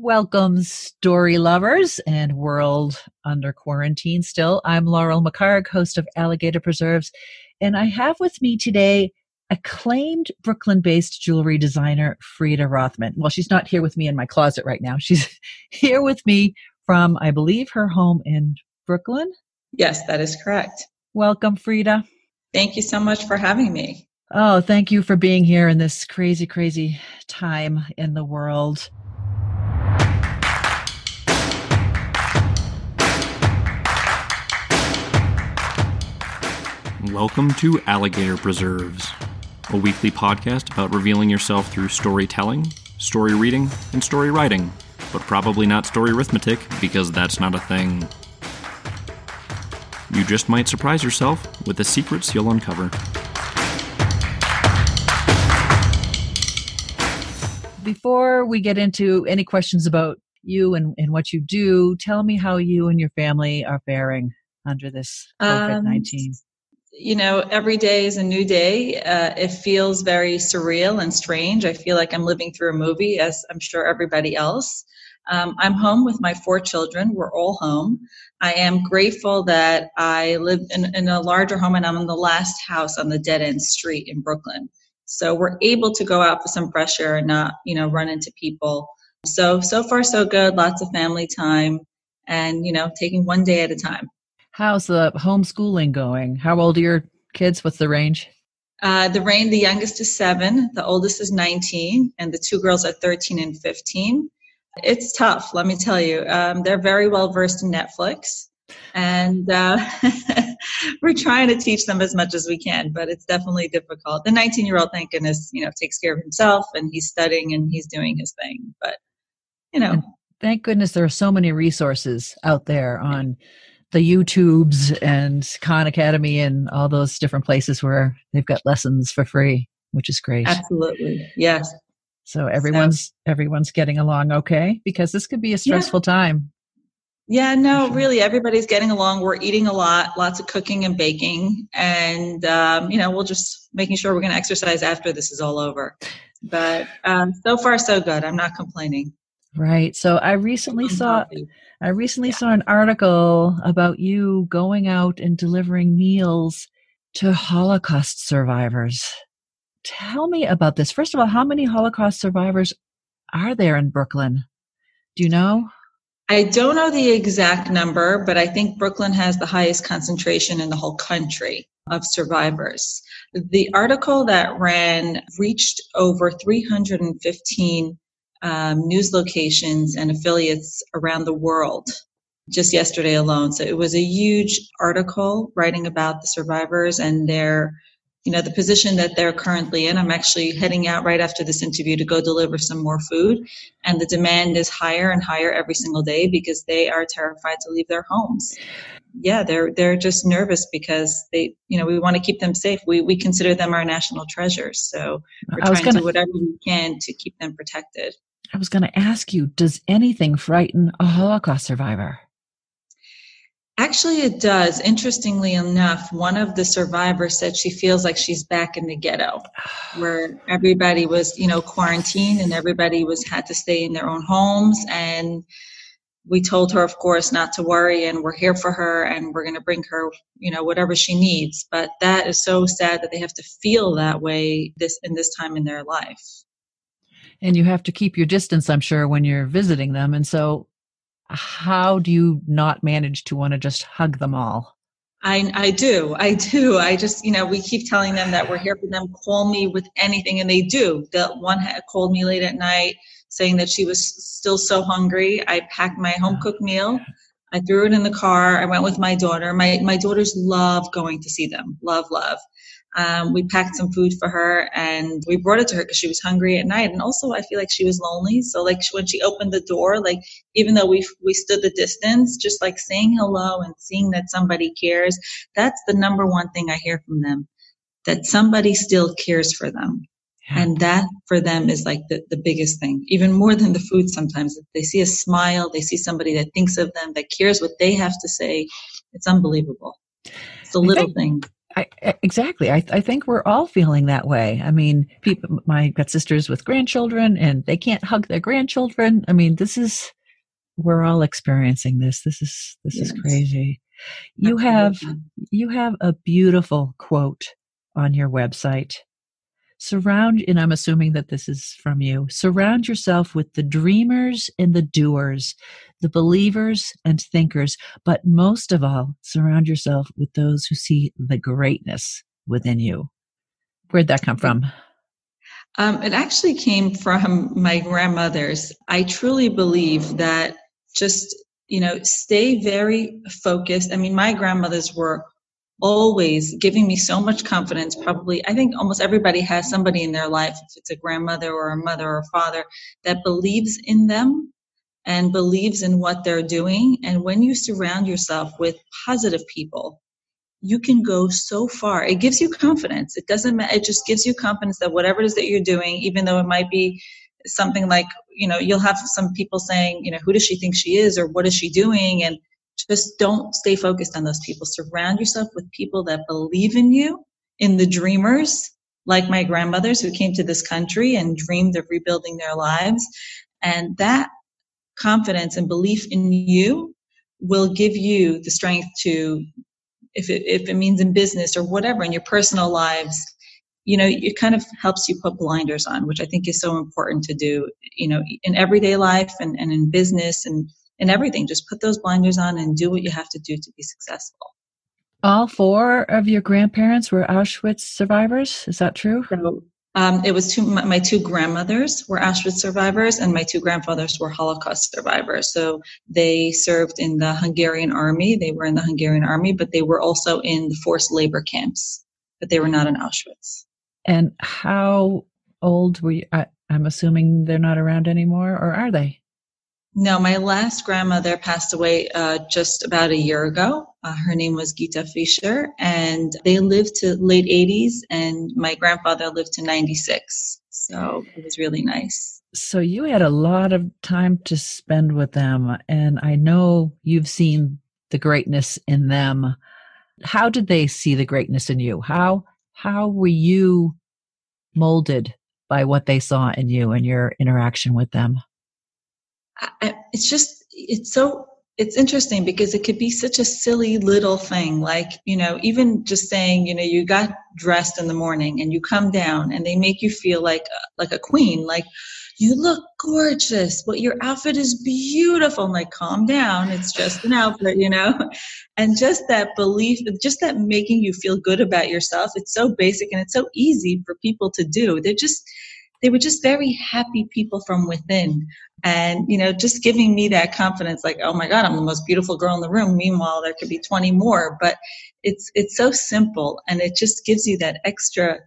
Welcome, story lovers and world under quarantine still. I'm Laurel McCarg, host of Alligator Preserves, and I have with me today acclaimed Brooklyn-based jewelry designer Frieda Rothman. Well, she's not here with me in my closet right now. She's here with me from, I believe, her home in Brooklyn. Yes, that is correct. Welcome, Frieda. Thank you so much for having me. Oh, thank you for being here in this crazy, crazy time in the world. Welcome to Alligator Preserves, a weekly podcast about revealing yourself through storytelling, story reading, and story writing, but probably not story arithmetic because that's not a thing. You just might surprise yourself with the secrets you'll uncover. Before we get into any questions about you and what you do, tell me how you and your family are faring under this COVID-19. You know, every day is a new day. It feels very surreal and strange. I feel like I'm living through a movie, as I'm sure everybody else. I'm home with my 4 children. We're all home. I am grateful that I live in a larger home, and I'm in the last house on the dead end street in Brooklyn. So we're able to go out for some fresh air and not, run into people. So far, so good. Lots of family time and, taking one day at a time. How's the homeschooling going? How old are your kids? What's the range? The youngest is 7, the oldest is 19, and the 2 girls are 13 and 15. It's tough, let me tell you. They're very well versed in Netflix, and we're trying to teach them as much as we can, but it's definitely difficult. The 19-year-old, thank goodness, takes care of himself, and he's studying and he's doing his thing. But and thank goodness there are so many resources out there on the YouTubes and Khan Academy and all those different places where they've got lessons for free, which is great. Absolutely, yes. So everyone's getting along okay, because this could be a stressful time. Yeah, no, really, everybody's getting along. We're eating a lot, lots of cooking and baking, and we'll just making sure we're going to exercise after this is all over. But so far, so good. I'm not complaining. Right. So I recently saw an article about you going out and delivering meals to Holocaust survivors. Tell me about this. First of all, how many Holocaust survivors are there in Brooklyn? Do you know? I don't know the exact number, but I think Brooklyn has the highest concentration in the whole country of survivors. The article that ran reached over 315 news locations and affiliates around the world just yesterday alone. So it was a huge article writing about the survivors and their, the position that they're currently in. I'm actually heading out right after this interview to go deliver some more food. And the demand is higher and higher every single day because they are terrified to leave their homes. Yeah, they're just nervous because they, we want to keep them safe. We consider them our national treasures. So we're trying to do whatever we can to keep them protected. I was going to ask you, does anything frighten a Holocaust survivor? Actually, it does. Interestingly enough, one of the survivors said she feels like she's back in the ghetto where everybody was, quarantined and everybody had to stay in their own homes. And we told her, of course, not to worry, and we're here for her and we're going to bring her, whatever she needs. But that is so sad that they have to feel that way in this time in their life. And you have to keep your distance, I'm sure, when you're visiting them. And so how do you not manage to want to just hug them all? I do. I just, we keep telling them that we're here for them. Call me with anything. And they do. The one called me late at night saying that she was still so hungry. I packed my home-cooked meal. I threw it in the car. I went with my daughter. My daughters love going to see them. Love, love. We packed some food for her and we brought it to her because she was hungry at night. And also I feel like she was lonely. So when she opened the door, even though we stood the distance, just saying hello and seeing that somebody cares, that's the number one thing I hear from them, that somebody still cares for them. Yeah. And that for them is the biggest thing, even more than the food sometimes. If they see a smile, they see somebody that thinks of them, that cares what they have to say. It's unbelievable. It's a little thing. Exactly. I think we're all feeling that way. I mean, people, I've got sisters with grandchildren and they can't hug their grandchildren. I mean, we're all experiencing this. This is crazy. You have a beautiful quote on your website. And I'm assuming that this is from you, surround yourself with the dreamers and the doers, the believers and thinkers, but most of all, surround yourself with those who see the greatness within you. Where'd that come from? It actually came from my grandmother's. I truly believe that just, stay very focused. I mean, my grandmothers were always giving me so much confidence. Probably, I think almost everybody has somebody in their life, if it's a grandmother or a mother or a father, that believes in them and believes in what they're doing. And when you surround yourself with positive people, you can go so far. It gives you confidence. It doesn't matter. It just gives you confidence that whatever it is that you're doing, even though it might be something like, you'll have some people saying, who does she think she is or what is she doing? And just don't stay focused on those people. Surround yourself with people that believe in you, in the dreamers, like my grandmothers who came to this country and dreamed of rebuilding their lives. And that confidence and belief in you will give you the strength to, if it means in business or whatever, in your personal lives, it kind of helps you put blinders on, which I think is so important to do, in everyday life and in business and everything. Just put those blinders on and do what you have to do to be successful. All four of your grandparents were Auschwitz survivors. Is that true? So, it was my two grandmothers were Auschwitz survivors and my two grandfathers were Holocaust survivors. So they served in the Hungarian army. They were in the Hungarian army, but they were also in the forced labor camps, but they were not in Auschwitz. And how old were you? I'm assuming they're not around anymore, or are they? No, my last grandmother passed away just about a year ago. Her name was Gita Fischer, and they lived to late 80s, and my grandfather lived to 96. So it was really nice. So you had a lot of time to spend with them, and I know you've seen the greatness in them. How did they see the greatness in you? How were you molded by what they saw in you and your interaction with them? It's interesting because it could be such a silly little thing. Like, even just saying, you got dressed in the morning and you come down and they make you feel like a queen, like you look gorgeous, but your outfit is beautiful. I'm like, calm down. It's just an outfit, and just that belief, just that making you feel good about yourself. It's so basic and it's so easy for people to do. They were just very happy people from within. And, just giving me that confidence, like, oh my God, I'm the most beautiful girl in the room. Meanwhile, there could be 20 more, but it's so simple. And it just gives you that extra,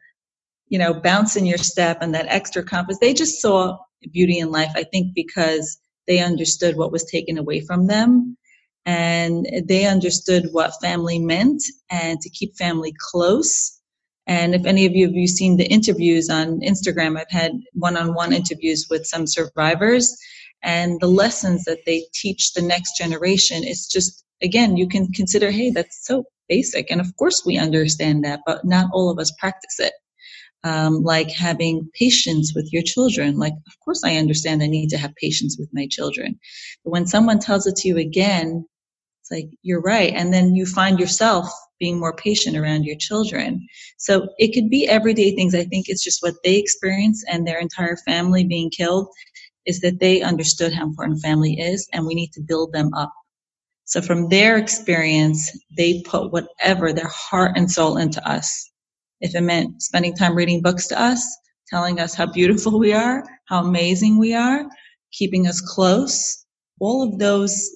bounce in your step and that extra confidence. They just saw beauty in life, I think, because they understood what was taken away from them and they understood what family meant and to keep family close. And if any of you have seen the interviews on Instagram, I've had one-on-one interviews with some survivors, and the lessons that they teach the next generation, it's just, again, you can consider, hey, that's so basic. And of course we understand that, but not all of us practice it. Like having patience with your children. Like, of course I understand I need to have patience with my children. But when someone tells it to you again, it's like, you're right. And then you find yourself being more patient around your children. So it could be everyday things. I think it's just what they experience and their entire family being killed is that they understood how important family is and we need to build them up. So from their experience, they put whatever their heart and soul into us. If it meant spending time reading books to us, telling us how beautiful we are, how amazing we are, keeping us close, all of those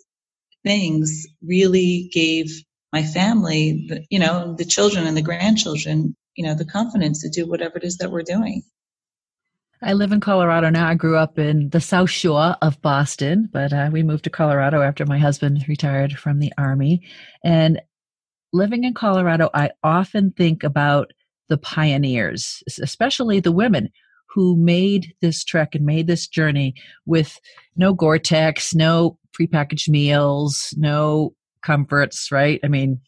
things really gave my family, the children and the grandchildren, the confidence to do whatever it is that we're doing. I live in Colorado now. I grew up in the South Shore of Boston, but we moved to Colorado after my husband retired from the Army. And living in Colorado, I often think about the pioneers, especially the women who made this trek and made this journey with no Gore-Tex, no prepackaged meals, no comforts, right? I mean,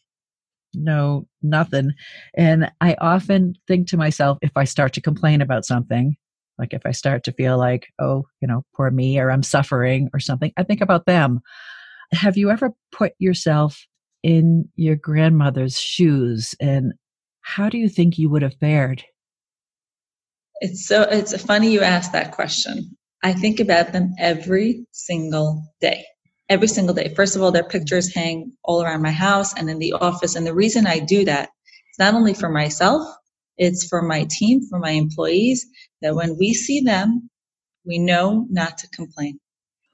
no nothing. And I often think to myself, if I start to complain about something, like if I start to feel like, oh, you know, poor me, or I'm suffering or something, I think about them. Have you ever put yourself in your grandmother's shoes, and how do you think you would have fared? It's funny you asked that question. I think about them every single day. Every single day. First of all, their pictures hang all around my house and in the office. And the reason I do that is not only for myself, it's for my team, for my employees, that when we see them, we know not to complain.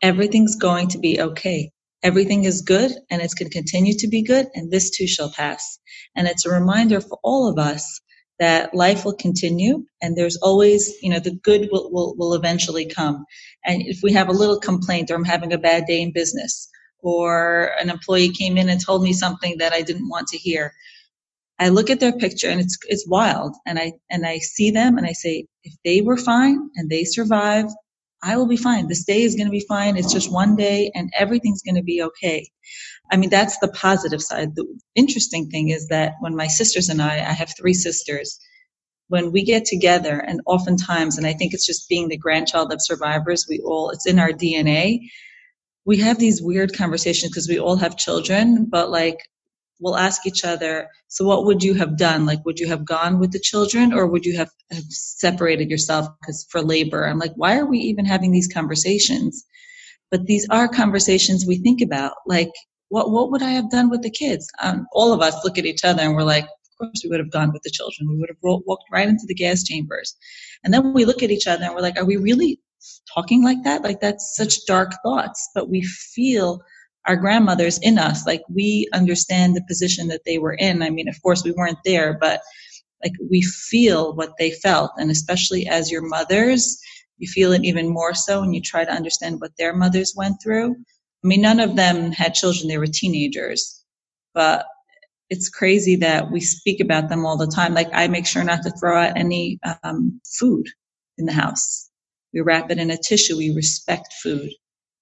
Everything's going to be okay. Everything is good, and it's going to continue to be good, and this too shall pass. And it's a reminder for all of us that life will continue, and there's always, you know, the good will eventually come. And if we have a little complaint, or I'm having a bad day in business, or an employee came in and told me something that I didn't want to hear, I look at their picture, and it's wild. And I see them, and I say, if they were fine and they survived, I will be fine. This day is going to be fine. It's just one day, and everything's going to be okay. I mean, that's the positive side. The interesting thing is that when my sisters and I have three sisters, when we get together, and oftentimes, and I think it's just being the grandchild of survivors, it's in our DNA. We have these weird conversations because we all have children, but like, we'll ask each other, so what would you have done? Like, would you have gone with the children, or would you have separated yourself because for labor? I'm like, why are we even having these conversations? But these are conversations we think about. Like, what would I have done with the kids? All of us look at each other and we're like, of course we would have gone with the children. We would have walked right into the gas chambers. And then we look at each other and we're like, are we really talking like that? Like, that's such dark thoughts, but we feel our grandmothers in us. Like, we understand the position that they were in. I mean, of course we weren't there, but like, we feel what they felt. And especially as your mothers, you feel it even more so when you try to understand what their mothers went through. I mean, none of them had children. They were teenagers, but it's crazy that we speak about them all the time. Like, I make sure not to throw out any food in the house. We wrap it in a tissue. We respect food.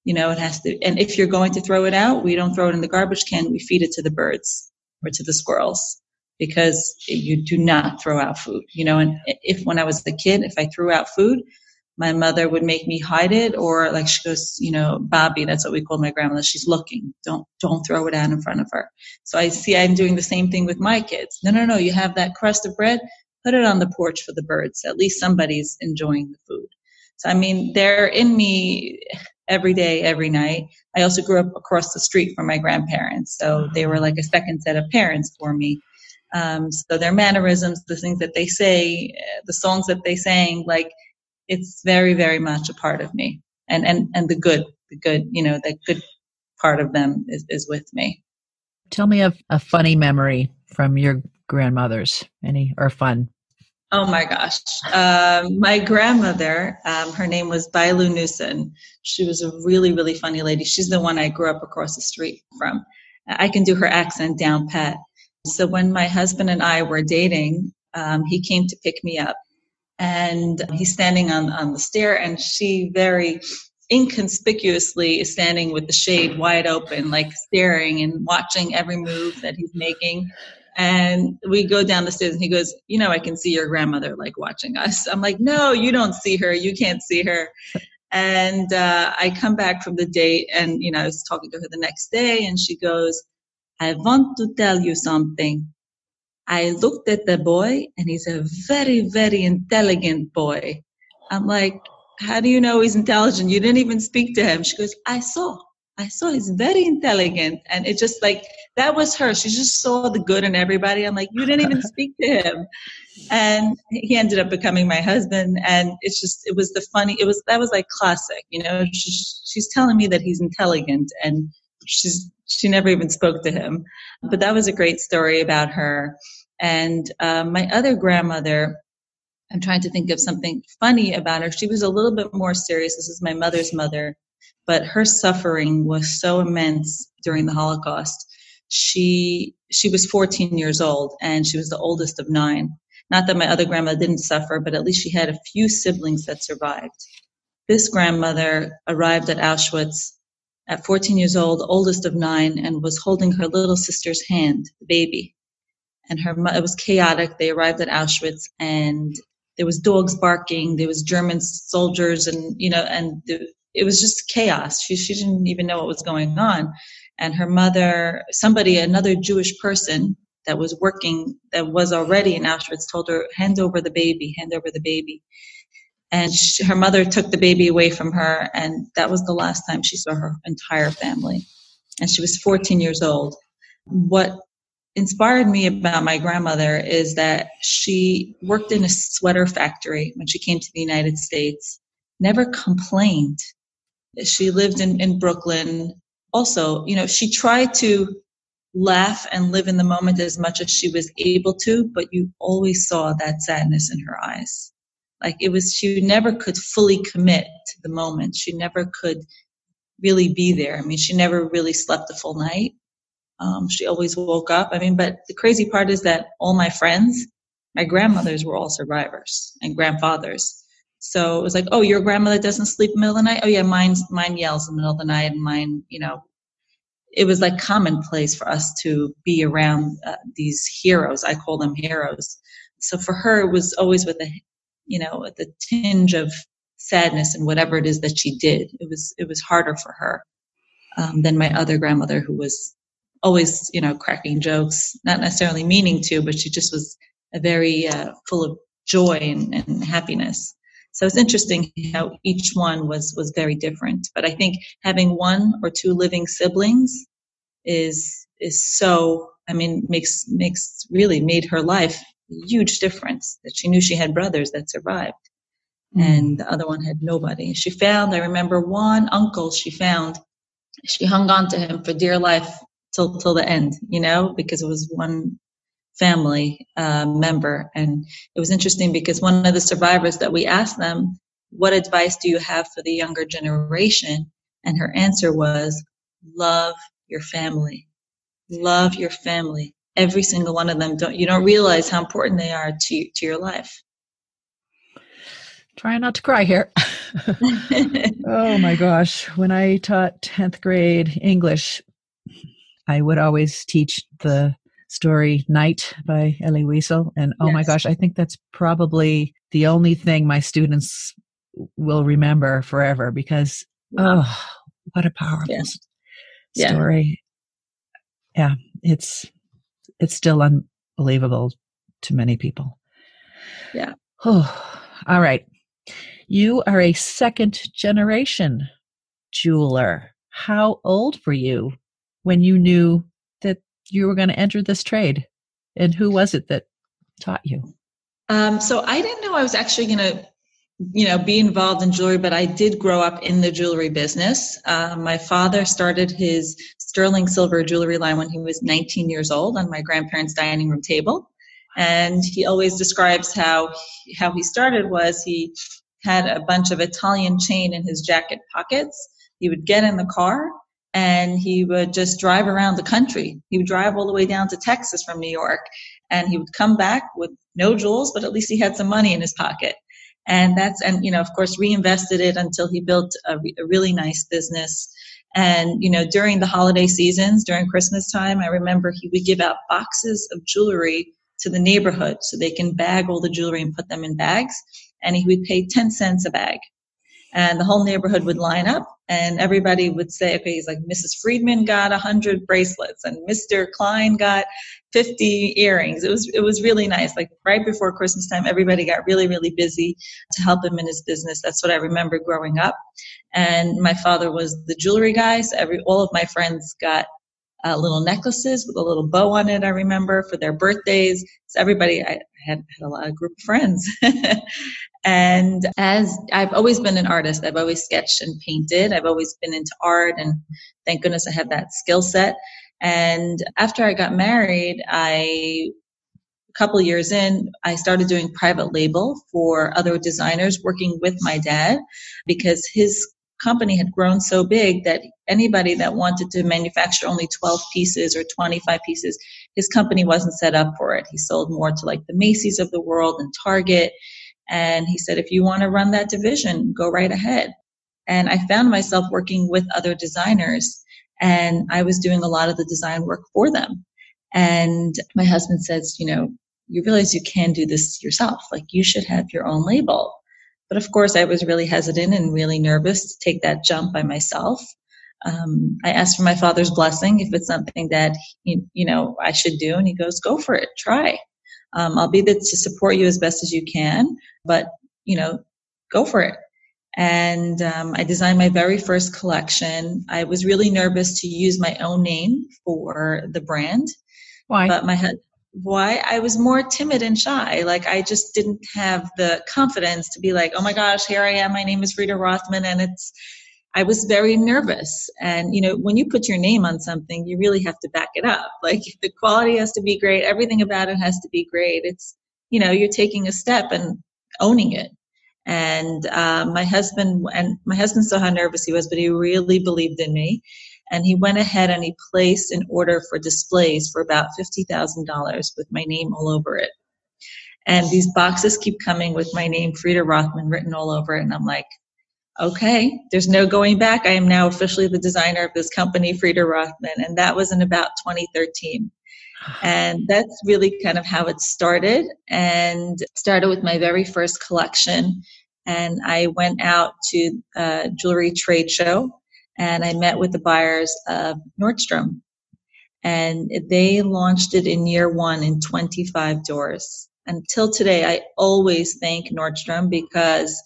You know, it has to, and if you're going to throw it out, we don't throw it in the garbage can. We feed it to the birds or to the squirrels, because you do not throw out food, you know. And when I was a kid, if I threw out food, my mother would make me hide it, or like, she goes, you know, Bobby, that's what we call my grandmother. She's looking, don't throw it out in front of her. So I'm doing the same thing with my kids. No. You have that crust of bread, put it on the porch for the birds. At least somebody's enjoying the food. So, I mean, they're in me every day, every night. I also grew up across the street from my grandparents, so they were like a second set of parents for me. So their mannerisms, the things that they say, the songs that they sang, like, it's very, very much a part of me. And the good, you know, that good part of them is with me. Tell me a funny memory from your grandmothers, any, or fun. Oh my gosh. My grandmother, her name was Bailu Newsome. She was a really, really funny lady. She's the one I grew up across the street from. I can do her accent down pat. So when my husband and I were dating, he came to pick me up, and he's standing on the stair, and she very inconspicuously is standing with the shade wide open, like staring and watching every move that he's making. And we go down the stairs, and he goes, you know, I can see your grandmother, like, watching us. I'm like, no, you don't see her. You can't see her. And I come back from the date, and, you know, I was talking to her the next day, and she goes, I want to tell you something. I looked at the boy, and he's a very, very intelligent boy. I'm like, how do you know he's intelligent? You didn't even speak to him. She goes, I saw he's very intelligent. And it just, like, that was her. She just saw the good in everybody. I'm like, you didn't even speak to him. And he ended up becoming my husband. And it's just, that was like classic, you know, she's telling me that he's intelligent, and she never even spoke to him. But that was a great story about her. And my other grandmother, I'm trying to think of something funny about her. She was a little bit more serious. This is my mother's mother. But her suffering was so immense during the Holocaust. She was 14 years old, and she was the oldest of 9. Not that my other grandmother didn't suffer, but at least she had a few siblings that survived. This grandmother arrived at Auschwitz at 14 years old, oldest of 9, and was holding her little sister's hand, the baby. and her mother, it was chaotic. They arrived at Auschwitz and there was dogs barking, there was German soldiers, and, you know, and it was just chaos. She didn't even know what was going on. And her mother, another Jewish person that was working, that was already in Auschwitz, told her, hand over the baby, hand over the baby. And her mother took the baby away from her, and that was the last time she saw her entire family. And she was 14 years old. What inspired me about my grandmother is that she worked in a sweater factory when she came to the United States, never complained. She lived in Brooklyn. Also, you know, she tried to laugh and live in the moment as much as she was able to, but you always saw that sadness in her eyes. Like, it was, she never could fully commit to the moment. She never could really be there. I mean, she never really slept a full night. She always woke up. I mean, but the crazy part is that all my friends, my grandmothers were all survivors and grandfathers. So it was like, oh, your grandmother doesn't sleep in the middle of the night? Oh, yeah, mine yells in the middle of the night, and mine, you know. It was like commonplace for us to be around these heroes. I call them heroes. So for her, it was always with a, you know, the tinge of sadness and whatever it is that she did. It was harder for her than my other grandmother, who was always, you know, cracking jokes, not necessarily meaning to, but she just was a very full of joy and happiness. So it's interesting how each one was very different. But I think having one or two living siblings is so, I mean, made her life a huge difference, that she knew she had brothers that survived. Mm. And the other one had nobody. I remember one uncle she hung on to him for dear life till the end, you know, because it was one family member. And it was interesting because one of the survivors that we asked them, what advice do you have for the younger generation? And her answer was, love your family. Every single one of them. You don't realize how important they are to your life. Trying not to cry here. Oh my gosh. When I taught 10th grade English, I would always teach the story Night by Elie Wiesel. And oh yes. My gosh, I think that's probably the only thing my students will remember forever, because wow. Oh, what a powerful story. Yeah, it's still unbelievable to many people. Yeah. Oh, all right. You are a second generation jeweler. How old were you when you knew that you were going to enter this trade, and who was it that taught you? So I didn't know I was actually going to, you know, be involved in jewelry, but I did grow up in the jewelry business. My father started his sterling silver jewelry line when he was 19 years old on my grandparents' dining room table. And he always describes how he started was he had a bunch of Italian chain in his jacket pockets. He would get in the car and he would just drive around the country. He would drive all the way down to Texas from New York, and he would come back with no jewels, but at least he had some money in his pocket. And you know, of course, reinvested it until he built a really nice business. And, you know, during the holiday seasons, during Christmas time, I remember he would give out boxes of jewelry to the neighborhood so they can bag all the jewelry and put them in bags. And he would pay 10 cents a bag. And the whole neighborhood would line up, and everybody would say, okay, he's like, Mrs. Friedman got 100 bracelets and Mr. Klein got 50 earrings. It was really nice. Like right before Christmas time, everybody got really, really busy to help him in his business. That's what I remember growing up. And my father was the jewelry guy. So all of my friends got little necklaces with a little bow on it, I remember, for their birthdays. So everybody, I had a lot of group of friends. And as I've always been an artist, I've always sketched and painted. I've always been into art, and thank goodness I have that skill set. And after I got married, a couple years in, I started doing private label for other designers, working with my dad, because his company had grown so big that anybody that wanted to manufacture only 12 pieces or 25 pieces, his company wasn't set up for it. He sold more to like the Macy's of the world and Target. And he said, if you want to run that division, go right ahead. And I found myself working with other designers, and I was doing a lot of the design work for them. And my husband says, you know, you realize you can do this yourself. Like, you should have your own label. But of course, I was really hesitant and really nervous to take that jump by myself. I asked for my father's blessing if it's something that, you know, I should do. And he goes, go for it. Try. I'll be there to support you as best as you can. But, you know, go for it. And I designed my very first collection. I was really nervous to use my own name for the brand. Why? But why? I was more timid and shy. Like, I just didn't have the confidence to be like, oh my gosh, here I am. My name is Frieda Rothman. And I was very nervous. And, you know, when you put your name on something, you really have to back it up. Like, the quality has to be great. Everything about it has to be great. It's, you know, you're taking a step and owning it. And my husband saw how nervous he was, but he really believed in me. And he went ahead and he placed an order for displays for about $50,000 with my name all over it. And these boxes keep coming with my name, Frieda Rothman, written all over it. And I'm like, okay, there's no going back. I am now officially the designer of this company, Frieda Rothman. And that was in about 2013. And that's really kind of how it started, and started with my very first collection. And I went out to a jewelry trade show, and I met with the buyers of Nordstrom, and they launched it in year one in 25 doors. Until today, I always thank Nordstrom because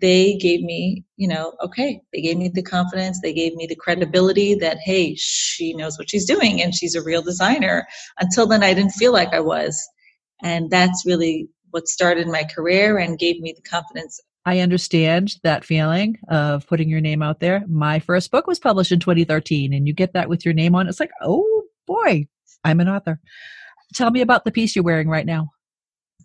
they gave me, you know, they gave me the confidence. They gave me the credibility that, hey, she knows what she's doing and she's a real designer. Until then, I didn't feel like I was. And that's really what started my career and gave me the confidence. I understand that feeling of putting your name out there. My first book was published in 2013, and you get that with your name on. It's like, oh boy, I'm an author. Tell me about the piece you're wearing right now.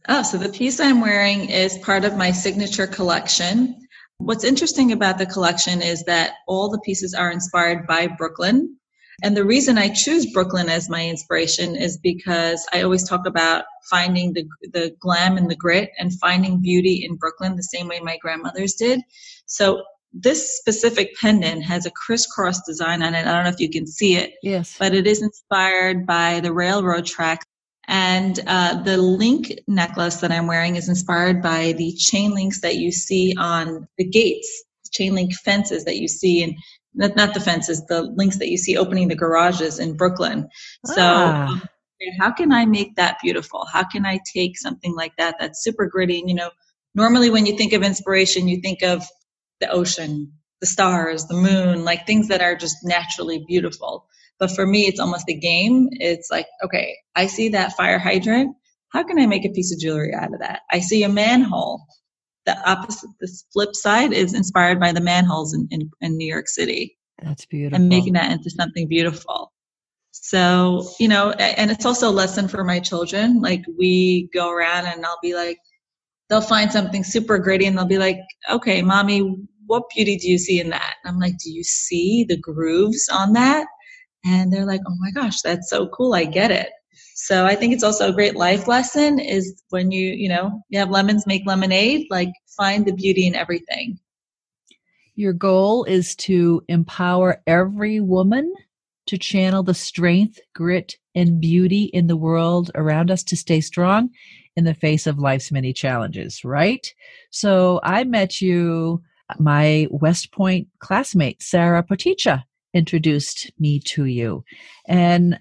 Oh, so the piece I'm wearing is part of my signature collection. What's interesting about the collection is that all the pieces are inspired by Brooklyn. And the reason I choose Brooklyn as my inspiration is because I always talk about finding the glam and the grit and finding beauty in Brooklyn the same way my grandmothers did. So this specific pendant has a crisscross design on it. I don't know if you can see it. Yes. But it is inspired by the railroad tracks. And the link necklace that I'm wearing is inspired by the chain links that you see on the gates, chain link fences that you see, and not the fences, the links that you see opening the garages in Brooklyn. Ah. So how can I make that beautiful? How can I take something like that that's super gritty? And, you know, normally when you think of inspiration, you think of the ocean, the stars, the moon, like things that are just naturally beautiful. But for me, it's almost a game. It's like, okay, I see that fire hydrant. How can I make a piece of jewelry out of that? I see a manhole. The flip side is inspired by the manholes in New York City. That's beautiful. And making that into something beautiful. So, you know, and it's also a lesson for my children. Like, we go around and I'll be like, they'll find something super gritty and they'll be like, okay, mommy, what beauty do you see in that? And I'm like, do you see the grooves on that? And they're like, oh my gosh, that's so cool. I get it. So I think it's also a great life lesson is when you have lemons, make lemonade, like find the beauty in everything. Your goal is to empower every woman to channel the strength, grit, and beauty in the world around us to stay strong in the face of life's many challenges, right? So I met you, my West Point classmate, Sarah Poticha, introduced me to you. And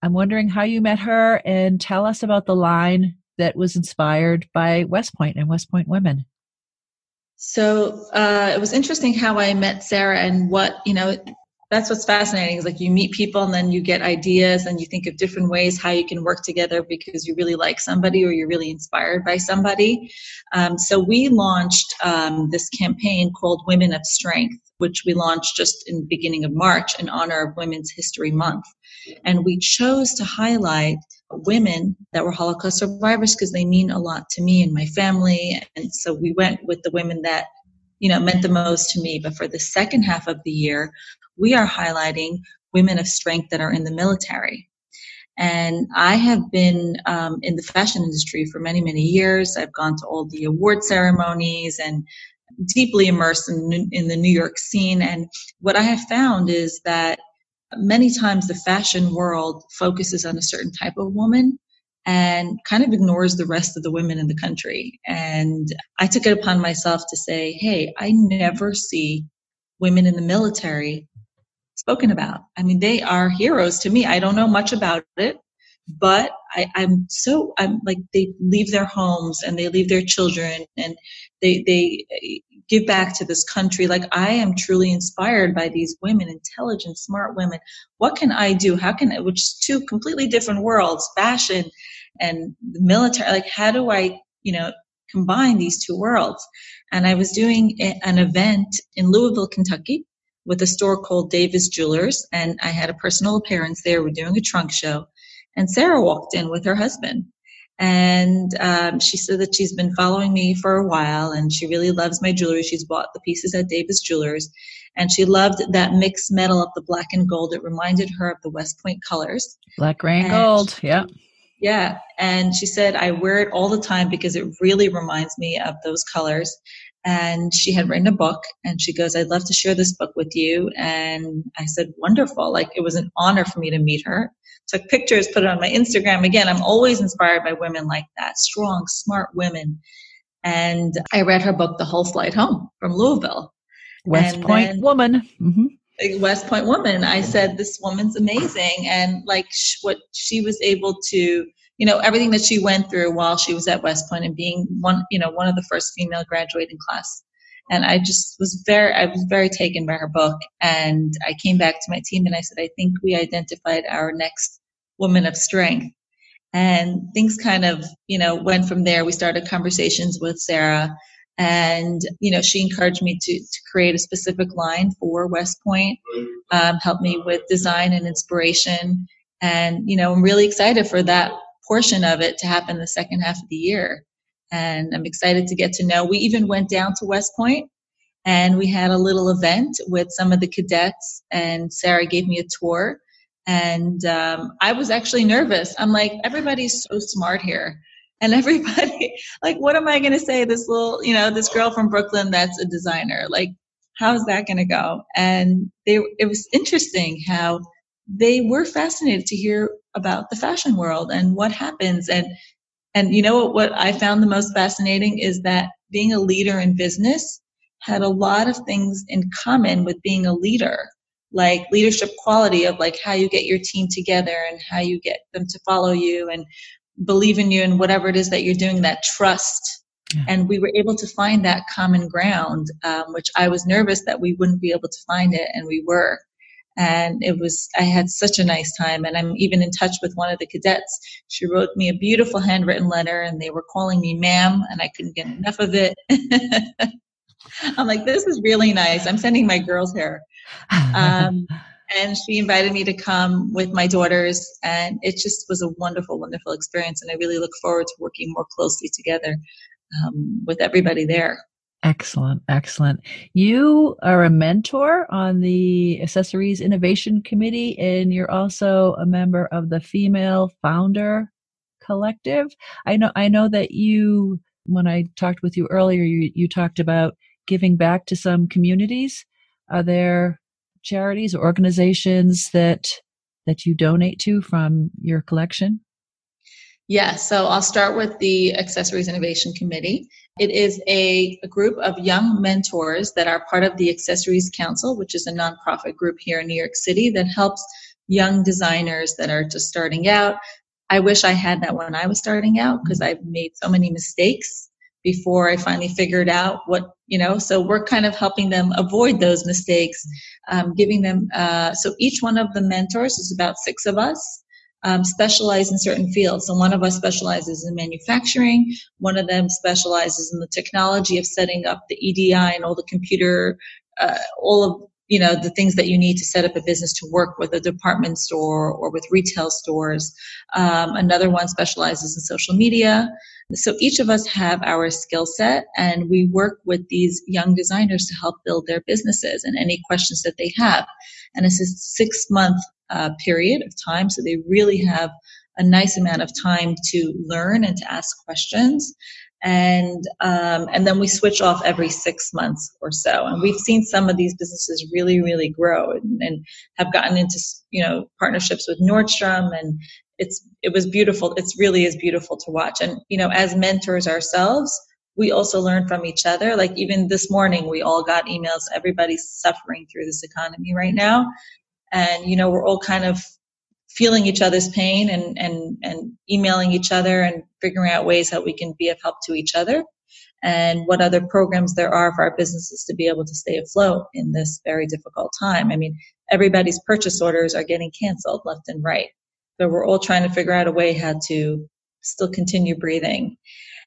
I'm wondering how you met her, and tell us about the line that was inspired by West Point and West Point women. So it was interesting how I met Sarah, and that's what's fascinating is like you meet people and then you get ideas and you think of different ways how you can work together because you really like somebody or you're really inspired by somebody. So we launched this campaign called Women of Strength, which we launched just in the beginning of March in honor of Women's History Month. And we chose to highlight women that were Holocaust survivors because they mean a lot to me and my family. And so we went with the women that, you know, meant the most to me. But for the second half of the year, we are highlighting women of strength that are in the military. And I have been in the fashion industry for many, many years. I've gone to all the award ceremonies and deeply immersed in the New York scene. And what I have found is that Many times the fashion world focuses on a certain type of woman and kind of ignores the rest of the women in the country. And I took it upon myself to say, hey, I never see women in the military spoken about. I mean, they are heroes to me. I don't know much about it, but I'm like, they leave their homes and they leave their children and they give back to this country. Like, I am truly inspired by these women, intelligent, smart women. What can I do? How can I, which is two completely different worlds, fashion and the military. Like, how do I, combine these two worlds? And I was doing an event in Louisville, Kentucky with a store called Davis Jewelers. And I had a personal appearance there. We're doing a trunk show. And Sarah walked in with her husband. And she said that she's been following me for a while and she really loves my jewelry. She's bought the pieces at Davis Jewelers and she loved that mixed metal of the black and gold. It reminded her of the West Point colors. Black, gray, and gold. Yeah. Yeah. And she said, I wear it all the time because it really reminds me of those colors. And she had written a book and she goes, I'd love to share this book with you. And I said, wonderful. Like, it was an honor for me to meet her. Took pictures, put it on my Instagram. Again, I'm always inspired by women like that, strong, smart women. And I read her book, The Whole Flight Home from Louisville. West Point woman. Mm-hmm. West Point woman. I said, this woman's amazing. And like what she was able to, everything that she went through while she was at West Point and being one of the first female graduating class. And I was very taken by her book. And I came back to my team and I said, I think we identified our next woman of strength. And things kind of, went from there. We started conversations with Sarah and, she encouraged me to create a specific line for West Point, helped me with design and inspiration. And, I'm really excited for that portion of it to happen the second half of the year. And I'm excited to get to know. We even went down to West Point and we had a little event with some of the cadets and Sarah gave me a tour. And I was actually nervous. I'm like, everybody's so smart here. And everybody, like, what am I going to say? This little, this girl from Brooklyn that's a designer. Like, how's that going to go? And it was interesting how they were fascinated to hear about the fashion world and what happens. And what I found the most fascinating is that being a leader in business had a lot of things in common with being a leader, like leadership quality of like how you get your team together and how you get them to follow you and believe in you and whatever it is that you're doing, that trust. Yeah. And we were able to find that common ground, which I was nervous that we wouldn't be able to find it. And we were. And I had such a nice time. And I'm even in touch with one of the cadets. She wrote me a beautiful handwritten letter and they were calling me ma'am and I couldn't get enough of it. I'm like, this is really nice. I'm sending my girls here. And she invited me to come with my daughters and it just was a wonderful, wonderful experience. And I really look forward to working more closely together with everybody there. Excellent. Excellent. You are a mentor on the Accessories Innovation Committee, and you're also a member of the Female Founder Collective. I know that you, when I talked with you earlier, you talked about giving back to some communities. Are there charities or organizations that you donate to from your collection? Yeah, so I'll start with the Accessories Innovation Committee. It is a group of young mentors that are part of the Accessories Council, which is a nonprofit group here in New York City that helps young designers that are just starting out. I wish I had that when I was starting out because I've made so many mistakes before I finally figured out so we're kind of helping them avoid those mistakes, giving them, so each one of the mentors is about 6 of us. Specialize in certain fields. So one of us specializes in manufacturing. One of them specializes in the technology of setting up the EDI and all the computer, all of, the things that you need to set up a business to work with a department store or with retail stores. Another one specializes in social media. So each of us have our skill set and we work with these young designers to help build their businesses and any questions that they have. And it's a 6-month period of time. So they really have a nice amount of time to learn and to ask questions. And then we switch off every 6 months or so. And we've seen some of these businesses really, really grow and have gotten into, you know, partnerships with Nordstrom, and it was beautiful. It really is beautiful to watch. And, you know, as mentors ourselves, we also learn from each other. Like even this morning, we all got emails. Everybody's suffering through this economy right now. And, you know, we're all kind of feeling each other's pain and emailing each other and figuring out ways that we can be of help to each other and what other programs there are for our businesses to be able to stay afloat in this very difficult time. I mean, everybody's purchase orders are getting canceled left and right. So we're all trying to figure out a way how to still continue breathing.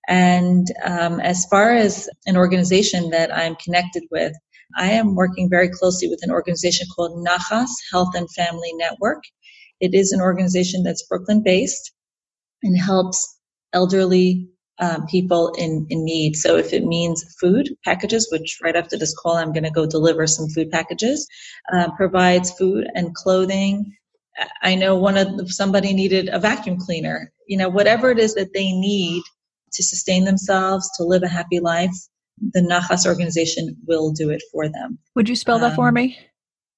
And as far as an organization that I'm connected with, I am working very closely with an organization called Nachas Health and Family Network. It is an organization that's Brooklyn-based and helps elderly people in need. So if it means food packages, which right after this call, I'm going to go deliver some food packages, provides food and clothing. I know somebody needed a vacuum cleaner, you know, whatever it is that they need to sustain themselves, to live a happy life, the Nachas organization will do it for them. Would you spell that for me?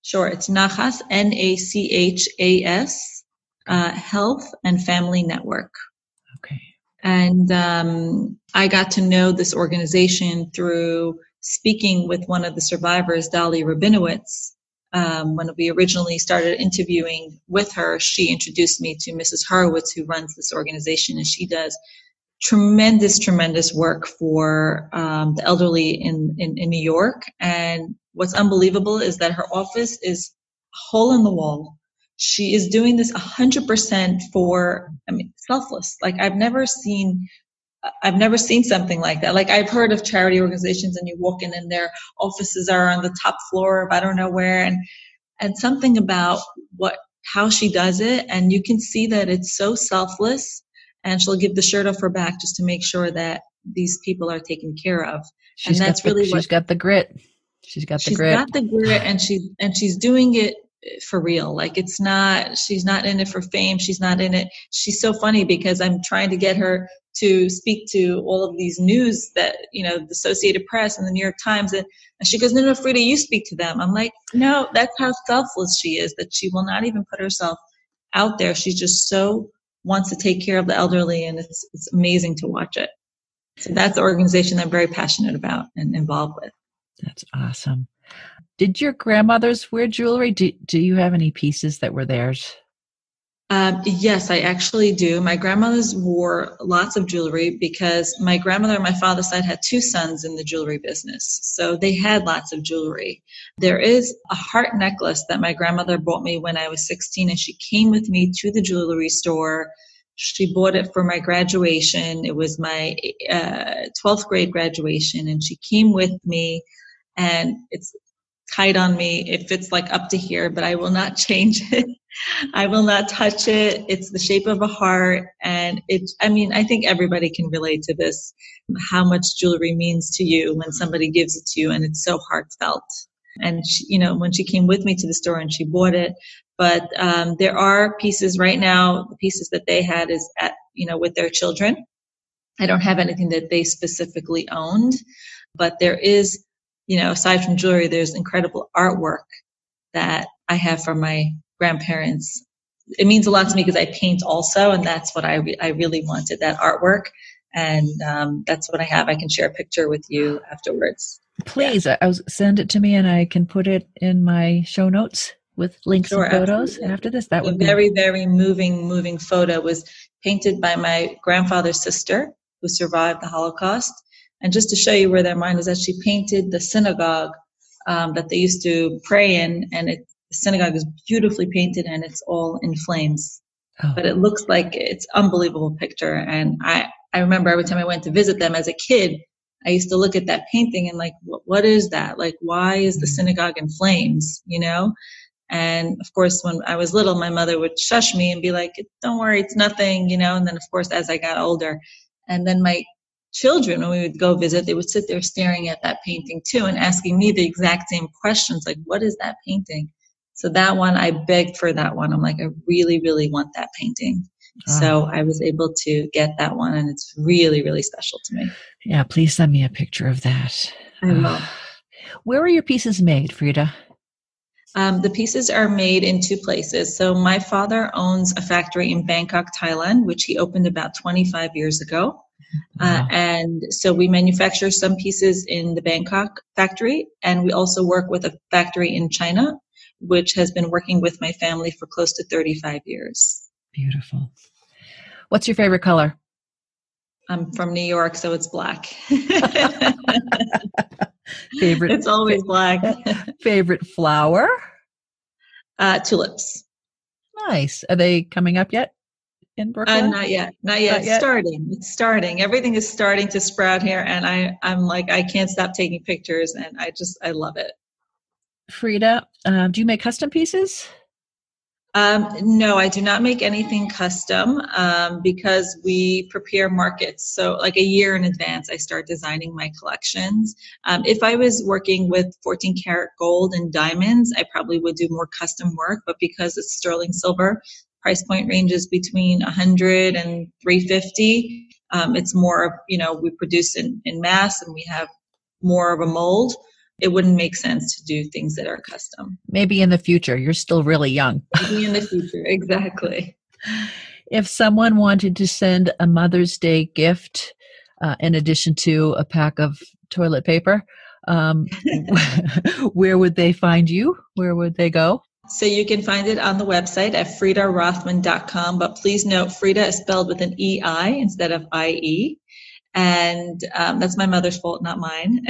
Sure. It's Nachas, Nachas, Health and Family Network. Okay. And I got to know this organization through speaking with one of the survivors, Dolly Rabinowitz. When we originally started interviewing with her, she introduced me to Mrs. Horowitz, who runs this organization, and she does tremendous work for the elderly in New York. And what's unbelievable is that her office is a hole in the wall. She is doing this 100% selfless. Like I've never seen something like that. Like I've heard of charity organizations and you walk in and their offices are on the top floor of I don't know where, and something about how she does it. And you can see that it's so selfless. And she'll give the shirt off her back just to make sure that these people are taken care of. She's got the grit. And she's doing it for real. Like she's not in it for fame. She's not in it. She's so funny because I'm trying to get her to speak to all of these news that, you know, the Associated Press and the New York Times. And she goes, no, Frieda, you speak to them. I'm like, no, that's how selfless she is, that she will not even put herself out there. She's just so wants to take care of the elderly, and it's amazing to watch it. So that's the organization I'm very passionate about and involved with. That's awesome. Did your grandmothers wear jewelry? Do you have any pieces that were theirs? Yes, I actually do. My grandmothers wore lots of jewelry because my grandmother on my father's side had two sons in the jewelry business. So they had lots of jewelry. There is a heart necklace that my grandmother bought me when I was 16, and she came with me to the jewelry store. She bought it for my graduation. It was my 12th grade graduation, and she came with me, and it's tight on me. It fits like up to here, but I will not change it. I will not touch it. It's the shape of a heart. And I think everybody can relate to this, how much jewelry means to you when somebody gives it to you and it's so heartfelt. And she, you know, when she came with me to the store and she bought it, but there are pieces right now, the pieces that they had is at, you know, with their children. I don't have anything that they specifically owned, but there is, you know, aside from jewelry, there's incredible artwork that I have from my grandparents. It means a lot to me because I paint also, and that's what I really wanted, that artwork. And that's what I have. I can share a picture with you afterwards. Please, yeah. Send it to me, and I can put it in my show notes with links and photos. Absolutely. After this, that would be very, very moving photo. Was painted by my grandfather's sister who survived the Holocaust. And just to show you where their mind is, that she painted the synagogue that they used to pray in, and the synagogue is beautifully painted, and it's all in flames. Oh. But it looks like it's unbelievable picture. And I remember every time I went to visit them as a kid, I used to look at that painting and like, what is that? Like, why is the synagogue in flames, you know? And of course, when I was little, my mother would shush me and be like, don't worry, it's nothing, you know? And then of course, as I got older, and then my children, when we would go visit, they would sit there staring at that painting too and asking me the exact same questions, like, what is that painting? So that one, I begged for that one. I'm like, I really, really want that painting. So I was able to get that one, and it's really, really special to me. Yeah, please send me a picture of that. I will. Where are your pieces made, Frieda? The pieces are made in two places. So my father owns a factory in Bangkok, Thailand, which he opened about 25 years ago. Wow. And so we manufacture some pieces in the Bangkok factory, and we also work with a factory in China, which has been working with my family for close to 35 years. Beautiful. What's your favorite color? I'm from New York, so it's black. Favorite? It's always black. Favorite flower? Tulips. Nice. Are they coming up yet in Brooklyn? Not yet. It's starting. Everything is starting to sprout here, and I'm like, I can't stop taking pictures, and I love it. Frieda, do you make custom pieces? No, I do not make anything custom because we prepare markets. So like a year in advance, I start designing my collections. If I was working with 14 karat gold and diamonds, I probably would do more custom work. But because it's sterling silver, price point ranges between $100 and $350. It's more of, we produce in mass, and we have more of a mold. It wouldn't make sense to do things that are custom. Maybe in the future. You're still really young. Maybe in the future, exactly. If someone wanted to send a Mother's Day gift, in addition to a pack of toilet paper, where would they find you? Where would they go? So you can find it on the website at FriedaRothman.com, but please note Frieda is spelled with an E-I instead of I-E. And that's my mother's fault, not mine.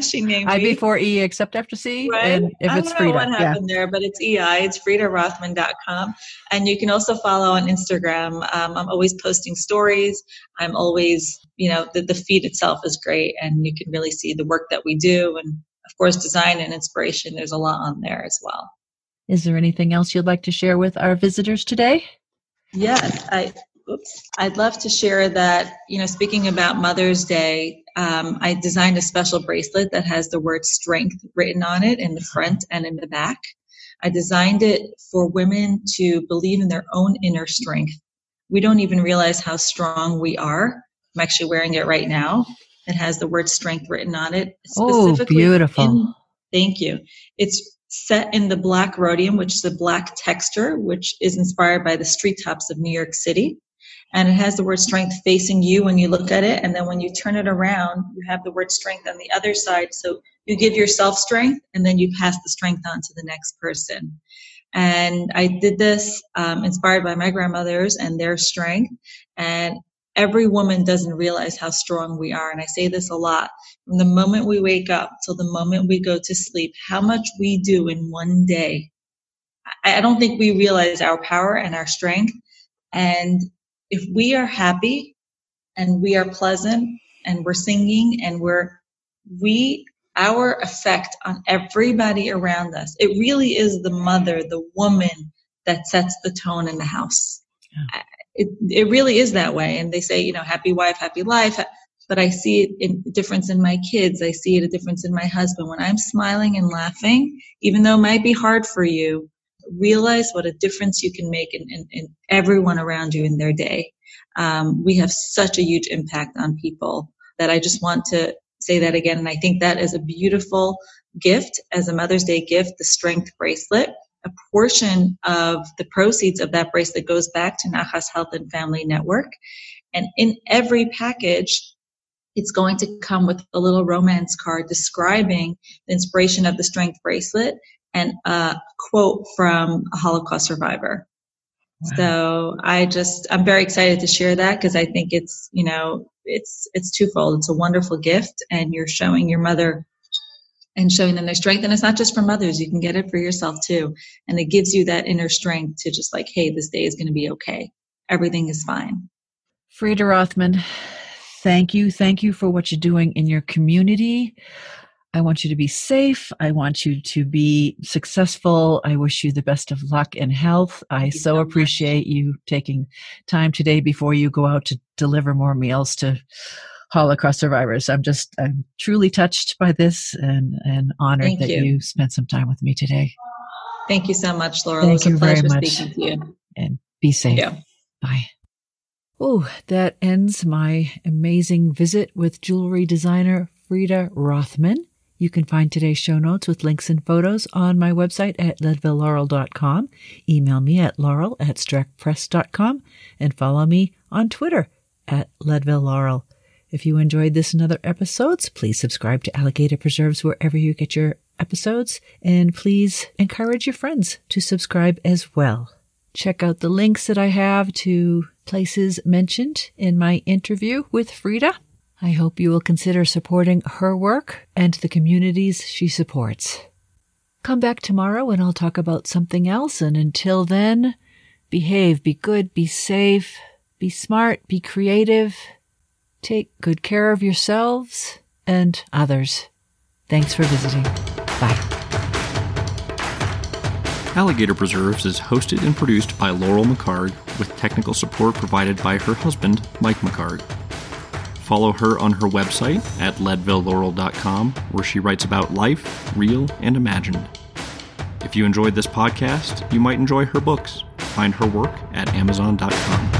She named me. I before E, except after C. Right? And if it's Frieda. I don't know what happened there, but it's EI. It's FriedaRothman.com. And you can also follow on Instagram. I'm always posting stories. I'm always, the feed itself is great. And you can really see the work that we do. And, of course, design and inspiration. There's a lot on there as well. Is there anything else you'd like to share with our visitors today? Yes, I'd love to share that, speaking about Mother's Day, I designed a special bracelet that has the word strength written on it in the front and in the back. I designed it for women to believe in their own inner strength. We don't even realize how strong we are. I'm actually wearing it right now. It has the word strength written on it. Oh, beautiful. Thank you. It's set in the black rhodium, which is a black texture, which is inspired by the street tops of New York City. And it has the word strength facing you when you look at it. And then when you turn it around, you have the word strength on the other side. So you give yourself strength, and then you pass the strength on to the next person. And I did this inspired by my grandmothers and their strength. And every woman doesn't realize how strong we are. And I say this a lot. From the moment we wake up till the moment we go to sleep, how much we do in one day. I don't think we realize our power and our strength. And if we are happy and we are pleasant and we're singing and our effect on everybody around us, it really is the mother, the woman that sets the tone in the house. Yeah. It really is that way. And they say, happy wife, happy life. But I see it in difference in my kids. I see it a difference in my husband. When I'm smiling and laughing, even though it might be hard for you, realize what a difference you can make in everyone around you in their day. We have such a huge impact on people that I just want to say that again. And I think that is a beautiful gift as a Mother's Day gift, the strength bracelet. A portion of the proceeds of that bracelet goes back to Nachas Health and Family Network. And in every package, it's going to come with a little romance card describing the inspiration of the strength bracelet and a quote from a Holocaust survivor. Wow. So I'm very excited to share that because I think it's twofold. It's a wonderful gift, and you're showing your mother and showing them their strength. And it's not just for mothers. You can get it for yourself too. And it gives you that inner strength to just like, hey, this day is going to be okay. Everything is fine. Frieda Rothman, thank you. Thank you for what you're doing in your community. I want you to be safe. I want you to be successful. I wish you the best of luck and health. I so appreciate you taking time today before you go out to deliver more meals to Holocaust survivors. I'm truly touched by this and honored that you spent some time with me today. Thank you so much, Laurel. It was a pleasure speaking to you. And be safe. Bye. Oh, that ends my amazing visit with jewelry designer Frieda Rothman. You can find today's show notes with links and photos on my website at leadvillelaurel.com. Email me at laurel@streckpress.com and follow me on Twitter at leadvillelaurel. If you enjoyed this and other episodes, please subscribe to Alligator Preserves wherever you get your episodes. And please encourage your friends to subscribe as well. Check out the links that I have to places mentioned in my interview with Frieda. I hope you will consider supporting her work and the communities she supports. Come back tomorrow and I'll talk about something else. And until then, behave, be good, be safe, be smart, be creative. Take good care of yourselves and others. Thanks for visiting. Bye. Alligator Preserves is hosted and produced by Laurel McCarg, with technical support provided by her husband, Mike McCarg. Follow her on her website at leadvillelaurel.com, where she writes about life, real and imagined. If you enjoyed this podcast, you might enjoy her books. Find her work at amazon.com.